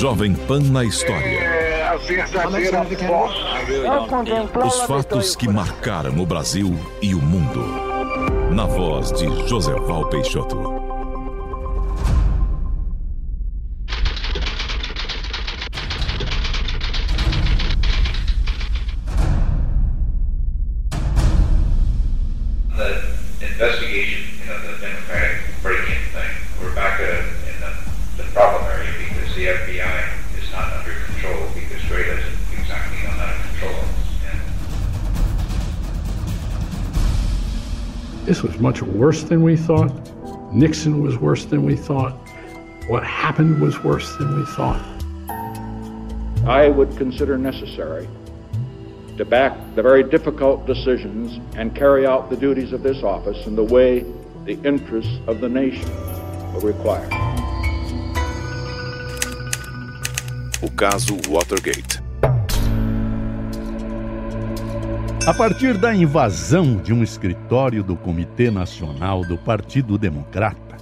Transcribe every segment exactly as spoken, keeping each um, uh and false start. Jovem Pan na História. Os fatos que marcaram o Brasil e o mundo. Na voz de José Val Peixoto. The investigation, you know, the Democratic break-in thing, we're back at, in the, the problem area because the F B I is not under control. Exactly on that control. Yeah. This was much worse than we thought. Nixon was worse than we thought. What happened was worse than we thought. I would consider necessary to back the very difficult decisions and carry out the duties of this office in the way the interests of the nation will require. O caso Watergate. A partir da invasão de um escritório do Comitê Nacional do Partido Democrata,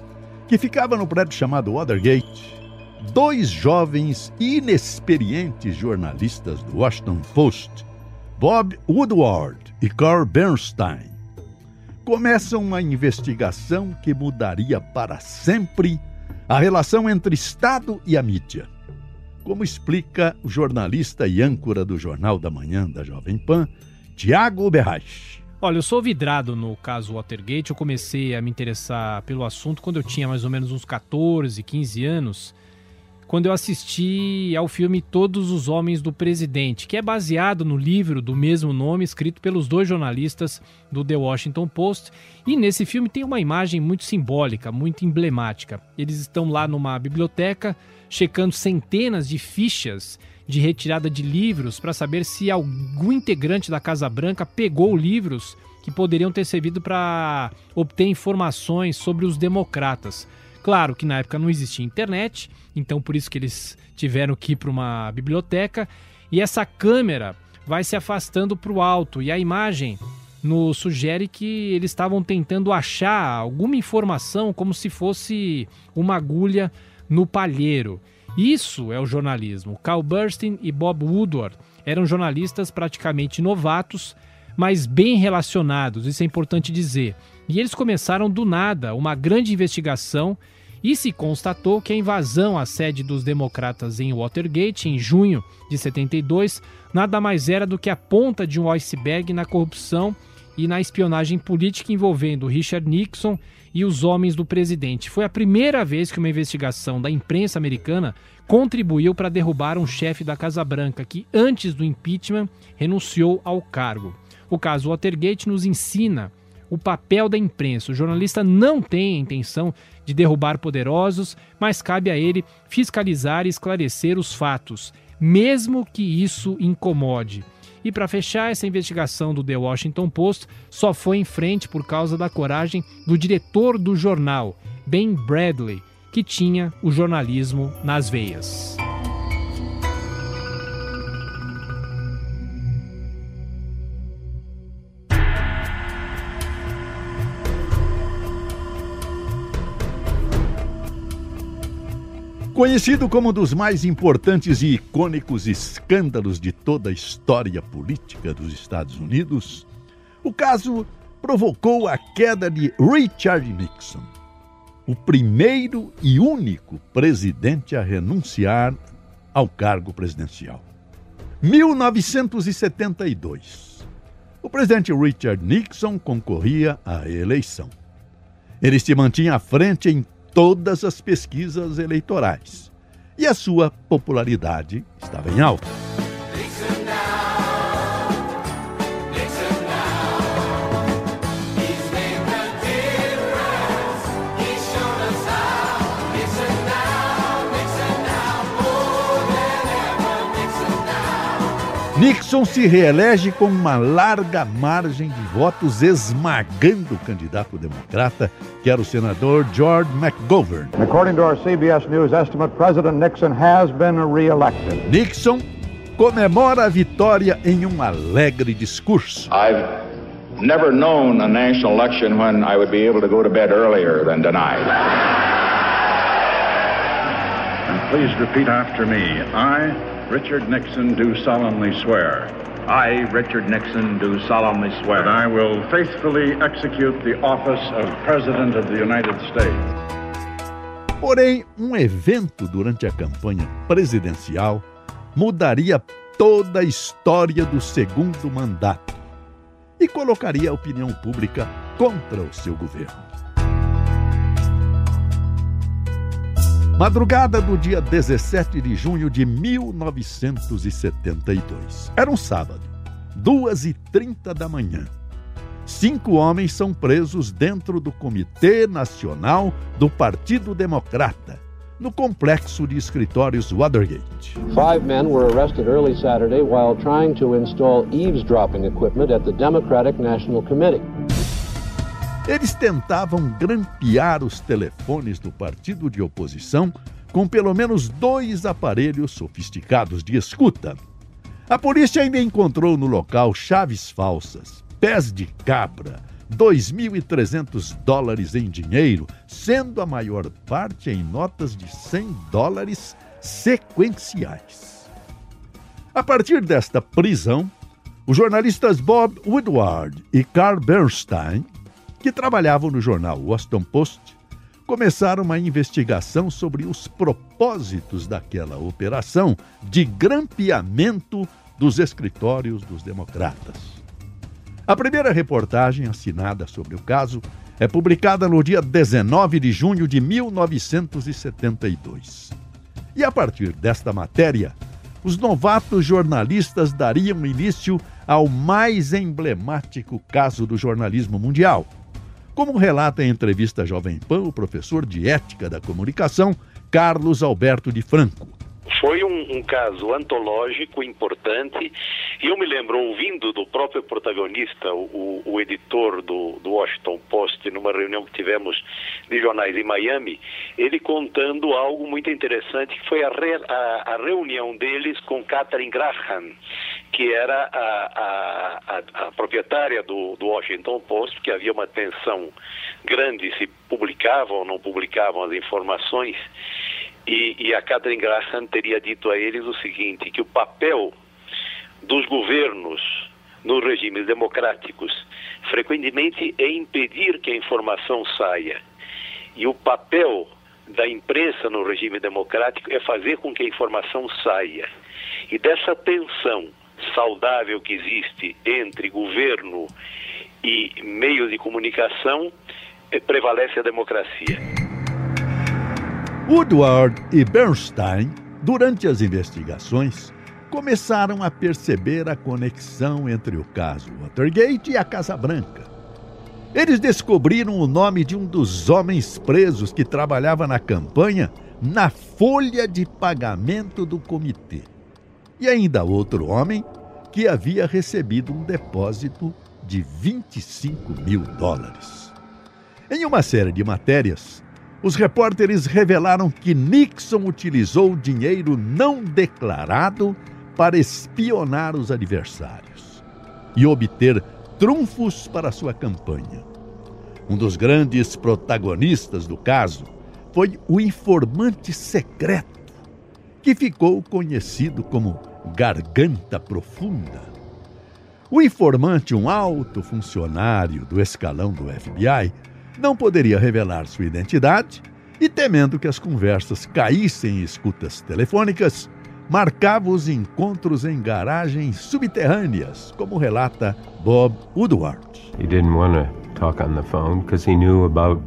que ficava no prédio chamado Watergate, dois jovens e inexperientes jornalistas do Washington Post, Bob Woodward e Carl Bernstein, começam uma investigação que mudaria para sempre a relação entre Estado e a mídia. Como explica o jornalista e âncora do Jornal da Manhã da Jovem Pan, Tiago Berrach. Olha, eu sou vidrado no caso Watergate. Eu comecei a me interessar pelo assunto quando eu tinha mais ou menos uns catorze, quinze anos, quando eu assisti ao filme Todos os Homens do Presidente, que é baseado no livro do mesmo nome, escrito pelos dois jornalistas do The Washington Post. E nesse filme tem uma imagem muito simbólica, muito emblemática. Eles estão lá numa biblioteca, checando centenas de fichas de retirada de livros para saber se algum integrante da Casa Branca pegou livros que poderiam ter servido para obter informações sobre os democratas. Claro que na época não existia internet, então por isso que eles tiveram que ir para uma biblioteca. E essa câmera vai se afastando para o alto e a imagem nos sugere que eles estavam tentando achar alguma informação como se fosse uma agulha no palheiro. Isso é o jornalismo. Carl Bernstein e Bob Woodward eram jornalistas praticamente novatos, mas bem relacionados, isso é importante dizer. E eles começaram do nada uma grande investigação e se constatou que a invasão à sede dos democratas em Watergate, em junho de setenta e dois, nada mais era do que a ponta de um iceberg na corrupção e na espionagem política envolvendo Richard Nixon e os homens do presidente. Foi a primeira vez que uma investigação da imprensa americana contribuiu para derrubar um chefe da Casa Branca que, antes do impeachment, renunciou ao cargo. O caso Watergate nos ensina o papel da imprensa. O jornalista não tem a intenção de derrubar poderosos, mas cabe a ele fiscalizar e esclarecer os fatos, mesmo que isso incomode. E para fechar, essa investigação do The Washington Post só foi em frente por causa da coragem do diretor do jornal, Ben Bradlee, que tinha o jornalismo nas veias. Conhecido como um dos mais importantes e icônicos escândalos de toda a história política dos Estados Unidos, o caso provocou a queda de Richard Nixon, o primeiro e único presidente a renunciar ao cargo presidencial. mil novecentos e setenta e dois. O presidente Richard Nixon concorria à reeleição. Ele se mantinha à frente em todas as pesquisas eleitorais. E a sua popularidade estava em alta. Nixon now, Nixon now. He's made the difference. He's shown us how. Nixon now, Nixon se reelege com uma larga margem de votos, esmagando o candidato democrata, que era o senador George McGovern. According to our C B S News estimate, President Nixon has been re-elected. Nixon comemora a vitória em um alegre discurso. I've never known a national election when I would be able to go to bed earlier than tonight. And please repeat after me. I... Richard Nixon do solemnly swear. I, Richard Nixon, do solemnly swear that I will faithfully execute the office of President of the United States. Porém, um evento durante a campanha presidencial mudaria toda a história do segundo mandato e colocaria a opinião pública contra o seu governo. Madrugada do dia dezessete de junho de mil novecentos e setenta e dois. Era um sábado, duas e trinta da manhã. Cinco homens são presos dentro do Comitê Nacional do Partido Democrata, no complexo de escritórios Watergate. Five men were arrested early Saturday while trying to install eavesdropping equipment at the Democratic National Committee. Eles tentavam grampear os telefones do partido de oposição com pelo menos dois aparelhos sofisticados de escuta. A polícia ainda encontrou no local chaves falsas, pés de cabra, dois mil e trezentos dólares em dinheiro, sendo a maior parte em notas de cem dólares sequenciais. A partir desta prisão, os jornalistas Bob Woodward e Carl Bernstein, que trabalhavam no jornal Washington Post, começaram uma investigação sobre os propósitos daquela operação de grampeamento dos escritórios dos democratas. A primeira reportagem assinada sobre o caso é publicada no dia dezenove de junho de mil novecentos e setenta e dois. E a partir desta matéria, os novatos jornalistas dariam início ao mais emblemático caso do jornalismo mundial, como relata em entrevista à Jovem Pan o professor de Ética da Comunicação, Carlos Alberto de Franco. Foi um, um caso antológico, importante, e eu me lembro, ouvindo do próprio protagonista, o, o editor do, do Washington Post, numa reunião que tivemos de jornais em Miami, ele contando algo muito interessante, que foi a, re, a, a reunião deles com Katharine Graham, que era a, a, a, a proprietária do, do Washington Post, porque havia uma tensão grande se publicavam ou não publicavam as informações, e, e a Katharine Graham teria dito a eles o seguinte, que o papel dos governos nos regimes democráticos frequentemente é impedir que a informação saia, e o papel da imprensa no regime democrático é fazer com que a informação saia, e dessa tensão saudável que existe entre governo e meios de comunicação, prevalece a democracia. Woodward e Bernstein, durante as investigações, começaram a perceber a conexão entre o caso Watergate e a Casa Branca. Eles descobriram o nome de um dos homens presos que trabalhava na campanha na folha de pagamento do comitê. E ainda outro homem que havia recebido um depósito de vinte e cinco mil dólares. Em uma série de matérias, os repórteres revelaram que Nixon utilizou dinheiro não declarado para espionar os adversários e obter trunfos para sua campanha. Um dos grandes protagonistas do caso foi o informante secreto, que ficou conhecido como Garganta Profunda. O informante, um alto funcionário do escalão do F B I, não poderia revelar sua identidade e, temendo que as conversas caíssem em escutas telefônicas, marcava os encontros em garagens subterrâneas, como relata Bob Woodward. He didn't want to talk on the phone because he knew about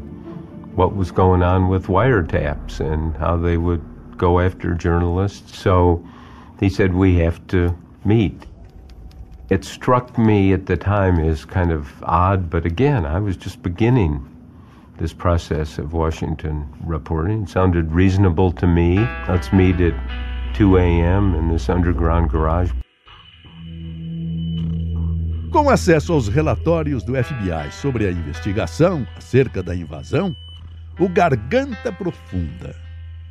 what was going on with wiretaps and how they would go after journalists, so he said we have to meet. It struck me at the time as kind of odd, but again, I was just beginning this process of Washington reporting. It sounded reasonable to me. Let's meet at two a.m. in this underground garage. Com acesso aos relatórios do F B I sobre a investigação acerca da invasão, o Garganta Profunda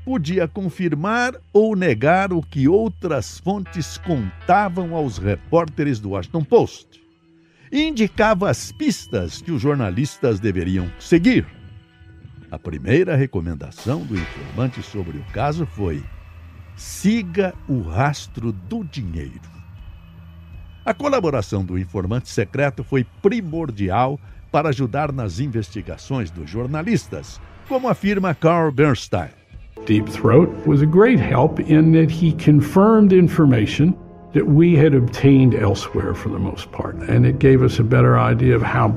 podia confirmar ou negar o que outras fontes contavam aos repórteres do Washington Post e indicava as pistas que os jornalistas deveriam seguir. A primeira recomendação do informante sobre o caso foi: siga o rastro do dinheiro. A colaboração do informante secreto foi primordial para ajudar nas investigações dos jornalistas, como afirma Carl Bernstein. Deep Throat was a great help in that he confirmed information that we had obtained elsewhere for the most part, and it gave us a better idea of how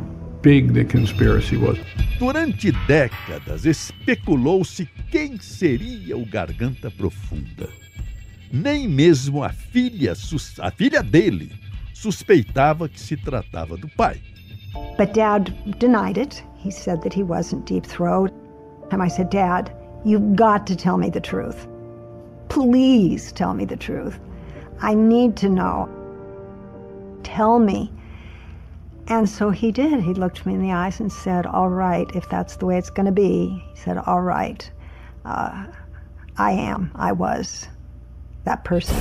big the conspiracy was. Durante décadas, especulou-se quem seria o Garganta Profunda. Nem mesmo a filha, a filha dele suspeitava que se tratava do pai. But Dad denied it. He said that he wasn't Deep Throat. And I said, Dad, you've got to tell me the truth. Please tell me the truth. I need to know. Tell me. And so he did. He looked me in the eyes and said, all right, if that's the way it's going to be. He said, all right, uh, I am, I was that person.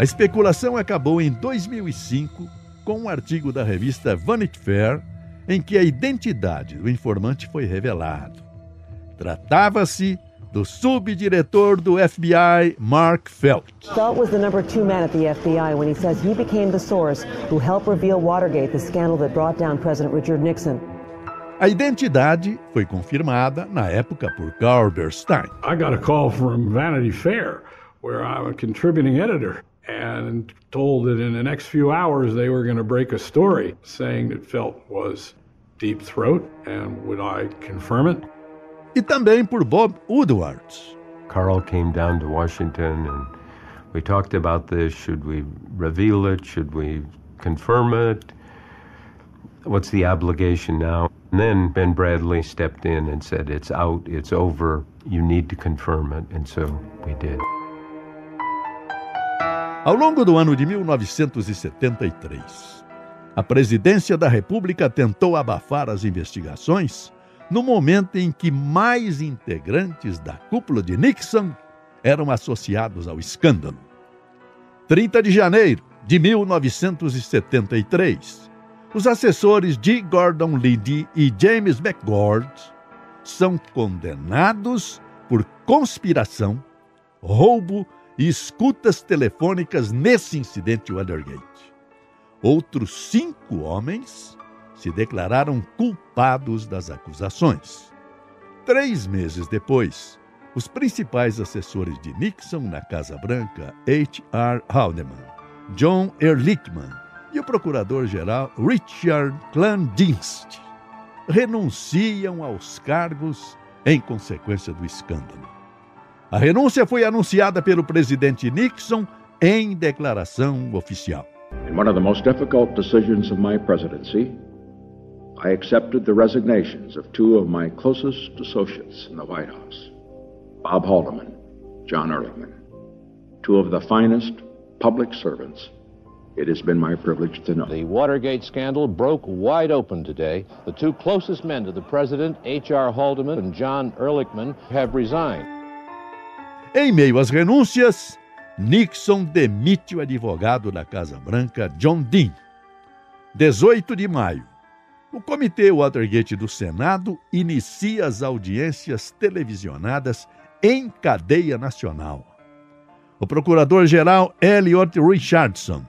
A especulação acabou em dois mil e cinco com um artigo da revista Vanity Fair em que a identidade do informante foi revelada. Tratava-se do subdiretor do F B I, Mark Felt. Felt was the number two man at the F B I when he says he became the source who helped reveal Watergate, the scandal that brought down President Richard Nixon. A identidade foi confirmada na época por Carl Bernstein. I got a call from Vanity Fair, where I'm a contributing editor, and told that in the next few hours they were going to break a story saying that Felt was Deep Throat, and would I confirm it? E também por Bob Woodward. Carl came down to Washington and we talked about this. Should we reveal it? Should we confirm it? What's the obligation now? And then Ben Bradlee stepped in and said, it's out, it's over, you need to confirm it. And so we did. Ao longo do ano de mil novecentos e setenta e três, a presidência da República tentou abafar as investigações no momento em que mais integrantes da cúpula de Nixon eram associados ao escândalo. trinta de janeiro de mil novecentos e setenta e três, os assessores de Gordon Liddy e James McCord são condenados por conspiração, roubo e escutas telefônicas nesse incidente Watergate. Outros cinco homens se declararam culpados das acusações. Três meses depois, os principais assessores de Nixon na Casa Branca, H R Haldeman, John Ehrlichman e o procurador-geral Richard Kleindienst renunciam aos cargos em consequência do escândalo. A renúncia foi anunciada pelo presidente Nixon em declaração oficial. In one of the most difficult decisions of my presidency, I accepted the resignations of two of my closest associates in the White House, Bob Haldeman, John Ehrlichman, two of the finest public servants it has been my privilege to know. The Watergate scandal broke wide open today. The two closest men to the president, H R Haldeman and John Ehrlichman, have resigned. Em meio às renúncias, Nixon demite o advogado da Casa Branca, John Dean. dezoito de maio. O Comitê Watergate do Senado inicia as audiências televisionadas em cadeia nacional. O procurador-geral Elliot Richardson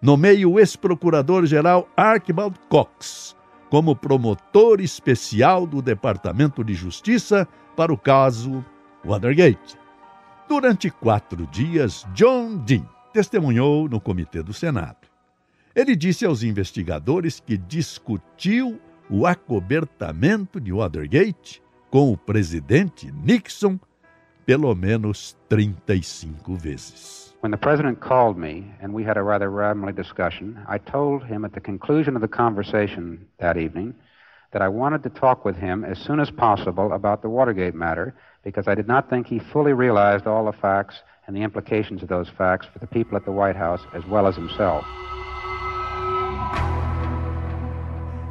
nomeia o ex-procurador-geral Archibald Cox como promotor especial do Departamento de Justiça para o caso Watergate. Durante quatro dias, John Dean testemunhou no Comitê do Senado. Ele disse aos investigadores que discutiu o acobertamento de Watergate com o presidente Nixon pelo menos trinta e cinco vezes. When the president called me and we had a rather rambling discussion, I told him at the conclusion of the conversation that evening that I wanted to talk with him as soon as possible about the Watergate matter because I did not think he fully realized all the facts and the implications of those facts for the people at the White House as well as himself.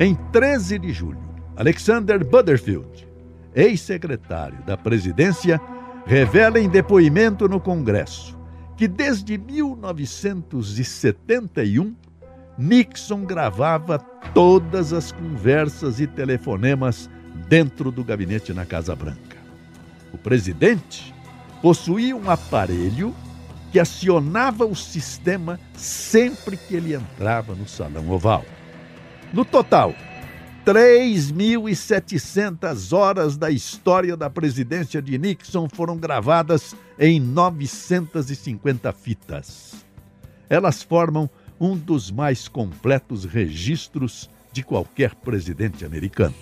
Em treze de julho, Alexander Butterfield, ex-secretário da presidência, revela em depoimento no Congresso que desde mil novecentos e setenta e um, Nixon gravava todas as conversas e telefonemas dentro do gabinete na Casa Branca. O presidente possuía um aparelho que acionava o sistema sempre que ele entrava no Salão Oval. No total, três mil e setecentas horas da história da presidência de Nixon foram gravadas em novecentas e cinquenta fitas. Elas formam um dos mais completos registros de qualquer presidente americano.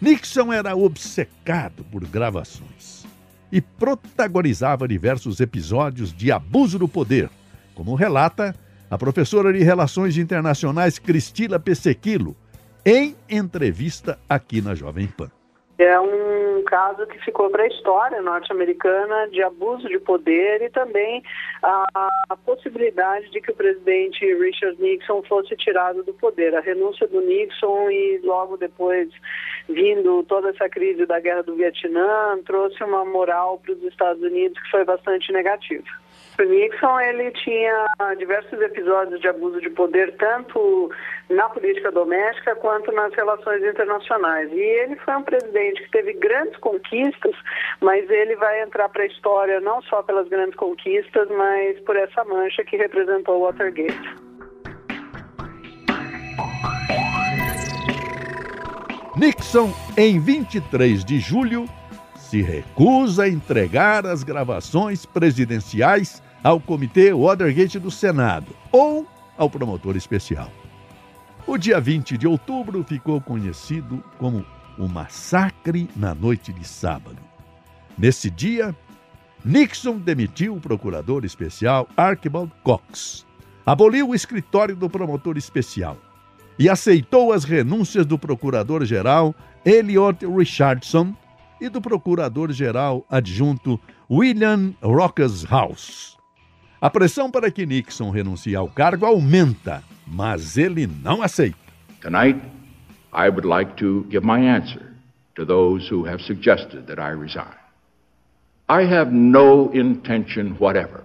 Nixon era obcecado por gravações e protagonizava diversos episódios de abuso do poder, como relata a professora de Relações Internacionais Cristina Pecequilo, em entrevista aqui na Jovem Pan. É um caso que ficou para a história norte-americana de abuso de poder e também a, a possibilidade de que o presidente Richard Nixon fosse tirado do poder. A renúncia do Nixon e logo depois vindo toda essa crise da guerra do Vietnã trouxe uma moral para os Estados Unidos que foi bastante negativa. O Nixon ele tinha diversos episódios de abuso de poder, tanto na política doméstica quanto nas relações internacionais. E ele foi um presidente que teve grandes conquistas, mas ele vai entrar para a história não só pelas grandes conquistas, mas por essa mancha que representou o Watergate. Nixon, em vinte e três de julho, se recusa a entregar as gravações presidenciais ao Comitê Watergate do Senado ou ao promotor especial. O dia vinte de outubro ficou conhecido como o massacre na noite de sábado. Nesse dia, Nixon demitiu o procurador especial Archibald Cox, aboliu o escritório do promotor especial e aceitou as renúncias do procurador-geral Elliot Richardson e do procurador-geral adjunto William Ruckershaus. A pressão para que Nixon renuncie ao cargo aumenta, mas ele não aceita. Tonight, I would like to give my answer to those who have suggested that I resign. I have no intention whatever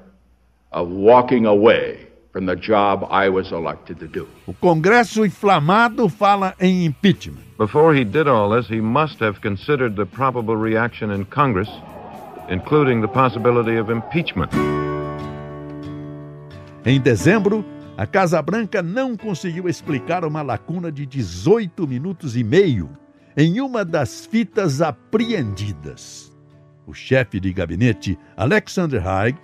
of walking away from the job I was elected to do. O Congresso inflamado fala em impeachment. Before he did all this, he must have considered the probable reaction in Congress, including the possibility of impeachment. Em dezembro, a Casa Branca não conseguiu explicar uma lacuna de dezoito minutos e meio em uma das fitas apreendidas. O chefe de gabinete, Alexander Haig,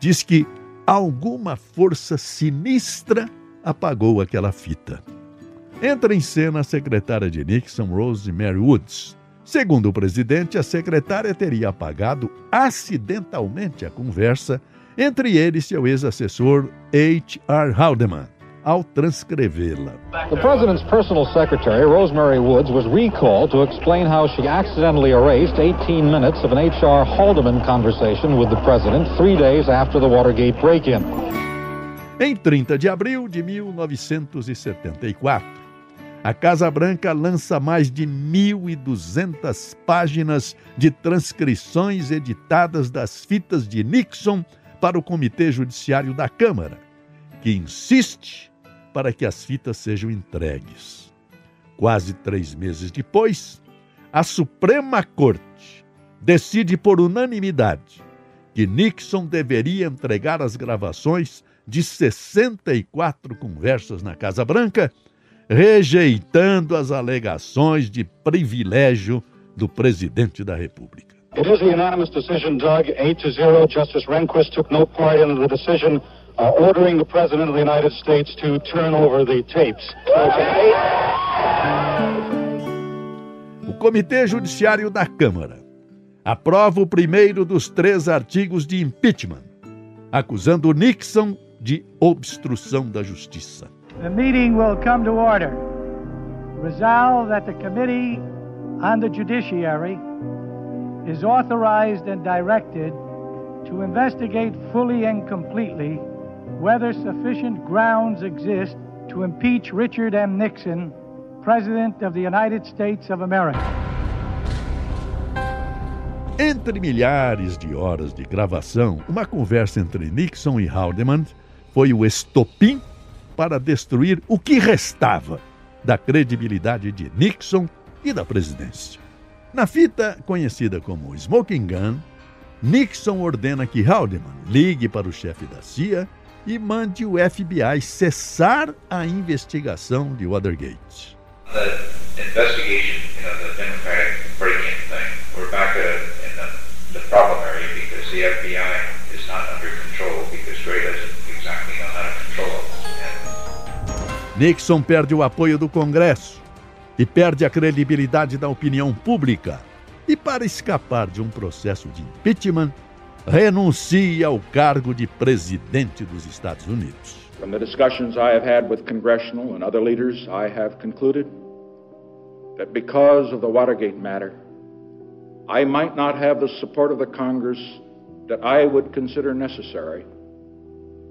diz que alguma força sinistra apagou aquela fita. Entra em cena a secretária de Nixon, Rose Mary Woods. Segundo o presidente, a secretária teria apagado acidentalmente a conversa entre ele e seu ex-assessor H. R. Haldeman, ao transcrevê-la. The president's personal secretary, Rose Mary Woods, was recalled to explain how she accidentally erased eighteen minutes of an H. R. Haldeman conversation with the president three days after the Watergate break-in. Em trinta de abril de mil novecentos e setenta e quatro, a Casa Branca lança mais de mil e duzentas páginas de transcrições editadas das fitas de Nixon para o Comitê Judiciário da Câmara, que insiste para que as fitas sejam entregues. Quase três meses depois, a Suprema Corte decide por unanimidade que Nixon deveria entregar as gravações de sessenta e quatro conversas na Casa Branca, rejeitando as alegações de privilégio do presidente da República. It is a unanimous decision, Doug, eight to zero. Justice Rehnquist took no part in the decision uh, ordering the President of the United States to turn over the tapes. Okay. O Comitê Judiciário da Câmara aprova o primeiro dos três artigos de impeachment, acusando Nixon de obstrução da justiça. The meeting will come to order. Resolve that the Committee on the Judiciary is authorized and directed to investigate fully and completely whether sufficient grounds exist to impeach Richard M. Nixon President of the United States of America. Entre milhares de horas de gravação, uma conversa entre Nixon e Haldeman foi o estopim para destruir o que restava da credibilidade de Nixon e da presidência. Na fita conhecida como Smoking Gun, Nixon ordena que Haldeman ligue para o chefe da C I A e mande o F B I cessar a investigação de Watergate. The investigation, you know, the Democratic break-in thing, we're back in the, the problem area because the F B I is not under control because Gray doesn't exactly know how to control it. Nixon perde o apoio do Congresso e perde a credibilidade da opinião pública. E para escapar de um processo de impeachment, renuncia ao cargo de presidente dos Estados Unidos. From the discussions I have had with congressional and other leaders, I have concluded that because of the Watergate matter, I might not have the support of the Congress that I would consider necessary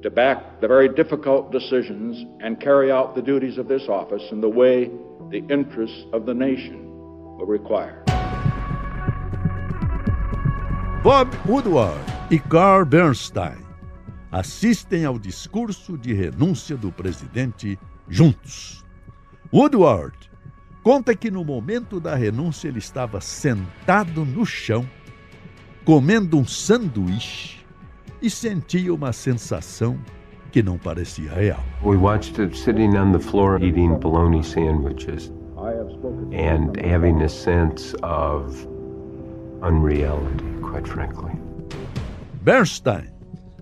to back the very difficult decisions and carry out the duties of this office in the way the interests of the nation will require. Bob Woodward e Carl Bernstein assistem ao discurso de renúncia do presidente juntos. Woodward conta que no momento da renúncia ele estava sentado no chão, comendo um sanduíche e sentia uma sensação que não parecia real. We watched him sitting on the floor eating bologna sandwiches and having a sense of unreality. Bernstein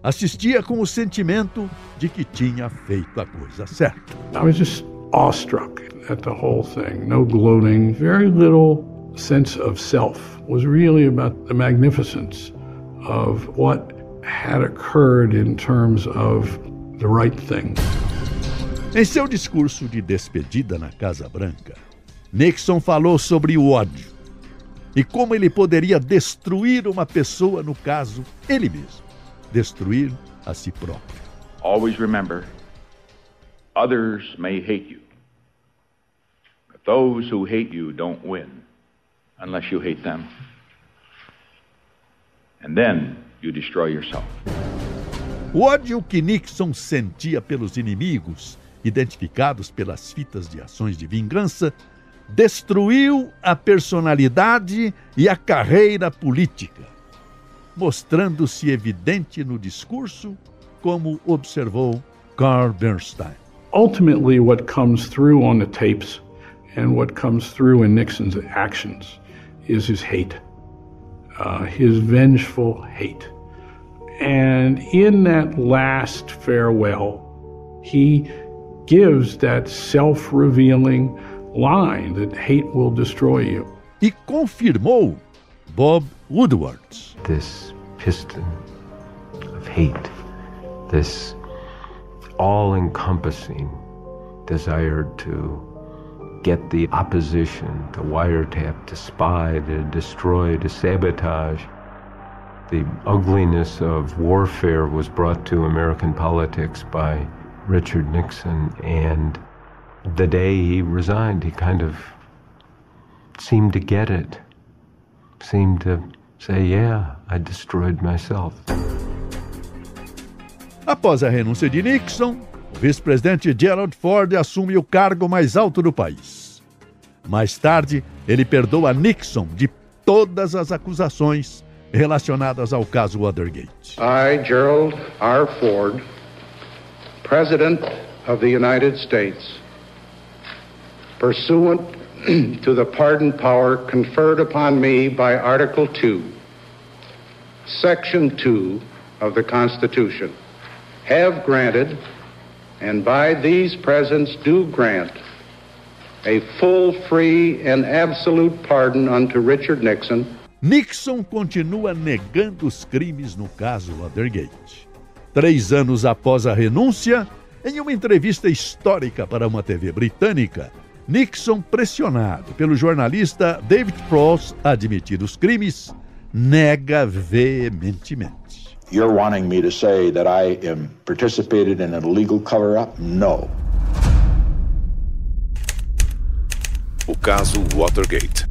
assistia com o sentimento de que tinha feito a coisa certa. I was just awestruck at the whole thing. No gloating, very little sense of self. It was really about the magnificence of what had occurred in terms of the right thing. Em seu discurso de despedida na Casa Branca, Nixon falou sobre o ódio e como ele poderia destruir uma pessoa, no caso, ele mesmo. Destruir a si próprio. Always remember, others may hate you. But those who hate you don't win, unless you hate them. And then you destroy yourself. O ódio que Nixon sentia pelos inimigos, identificados pelas fitas de ações de vingança, destruiu a personalidade e a carreira política, mostrando-se evidente no discurso, como observou Carl Bernstein. Ultimately, what comes through on the tapes and what comes through in Nixon's actions is his hate, uh, his vengeful hate. And in that last farewell, he gives that self-revealing line that hate will destroy you. E confirmou Bob Woodward. This piston of hate, this all-encompassing desire to get the opposition, to wiretap, to spy, to destroy, to sabotage. The ugliness of warfare was brought to American politics by Richard Nixon, and the day he resigned, he kind of seemed to get it, seemed to say, yeah, I destroyed myself. Após a renúncia de Nixon, o vice-presidente Gerald Ford assume o cargo mais alto do país. Mais tarde, ele perdoa Nixon de todas as acusações relacionadas ao caso Watergate. I, Gerald R. Ford, President of the United States, pursuant to the pardon power conferred upon me by Article two, Section two of the Constitution, have granted, and by these presents do grant, a full, free, and absolute pardon unto Richard Nixon. Nixon continua negando os crimes no caso Watergate. Três anos após a renúncia, em uma entrevista histórica para uma T V britânica, Nixon, pressionado pelo jornalista David Frost a admitir os crimes, nega veementemente. You're wanting me to say that I am participated in an illegal cover-up? No. o caso Watergate.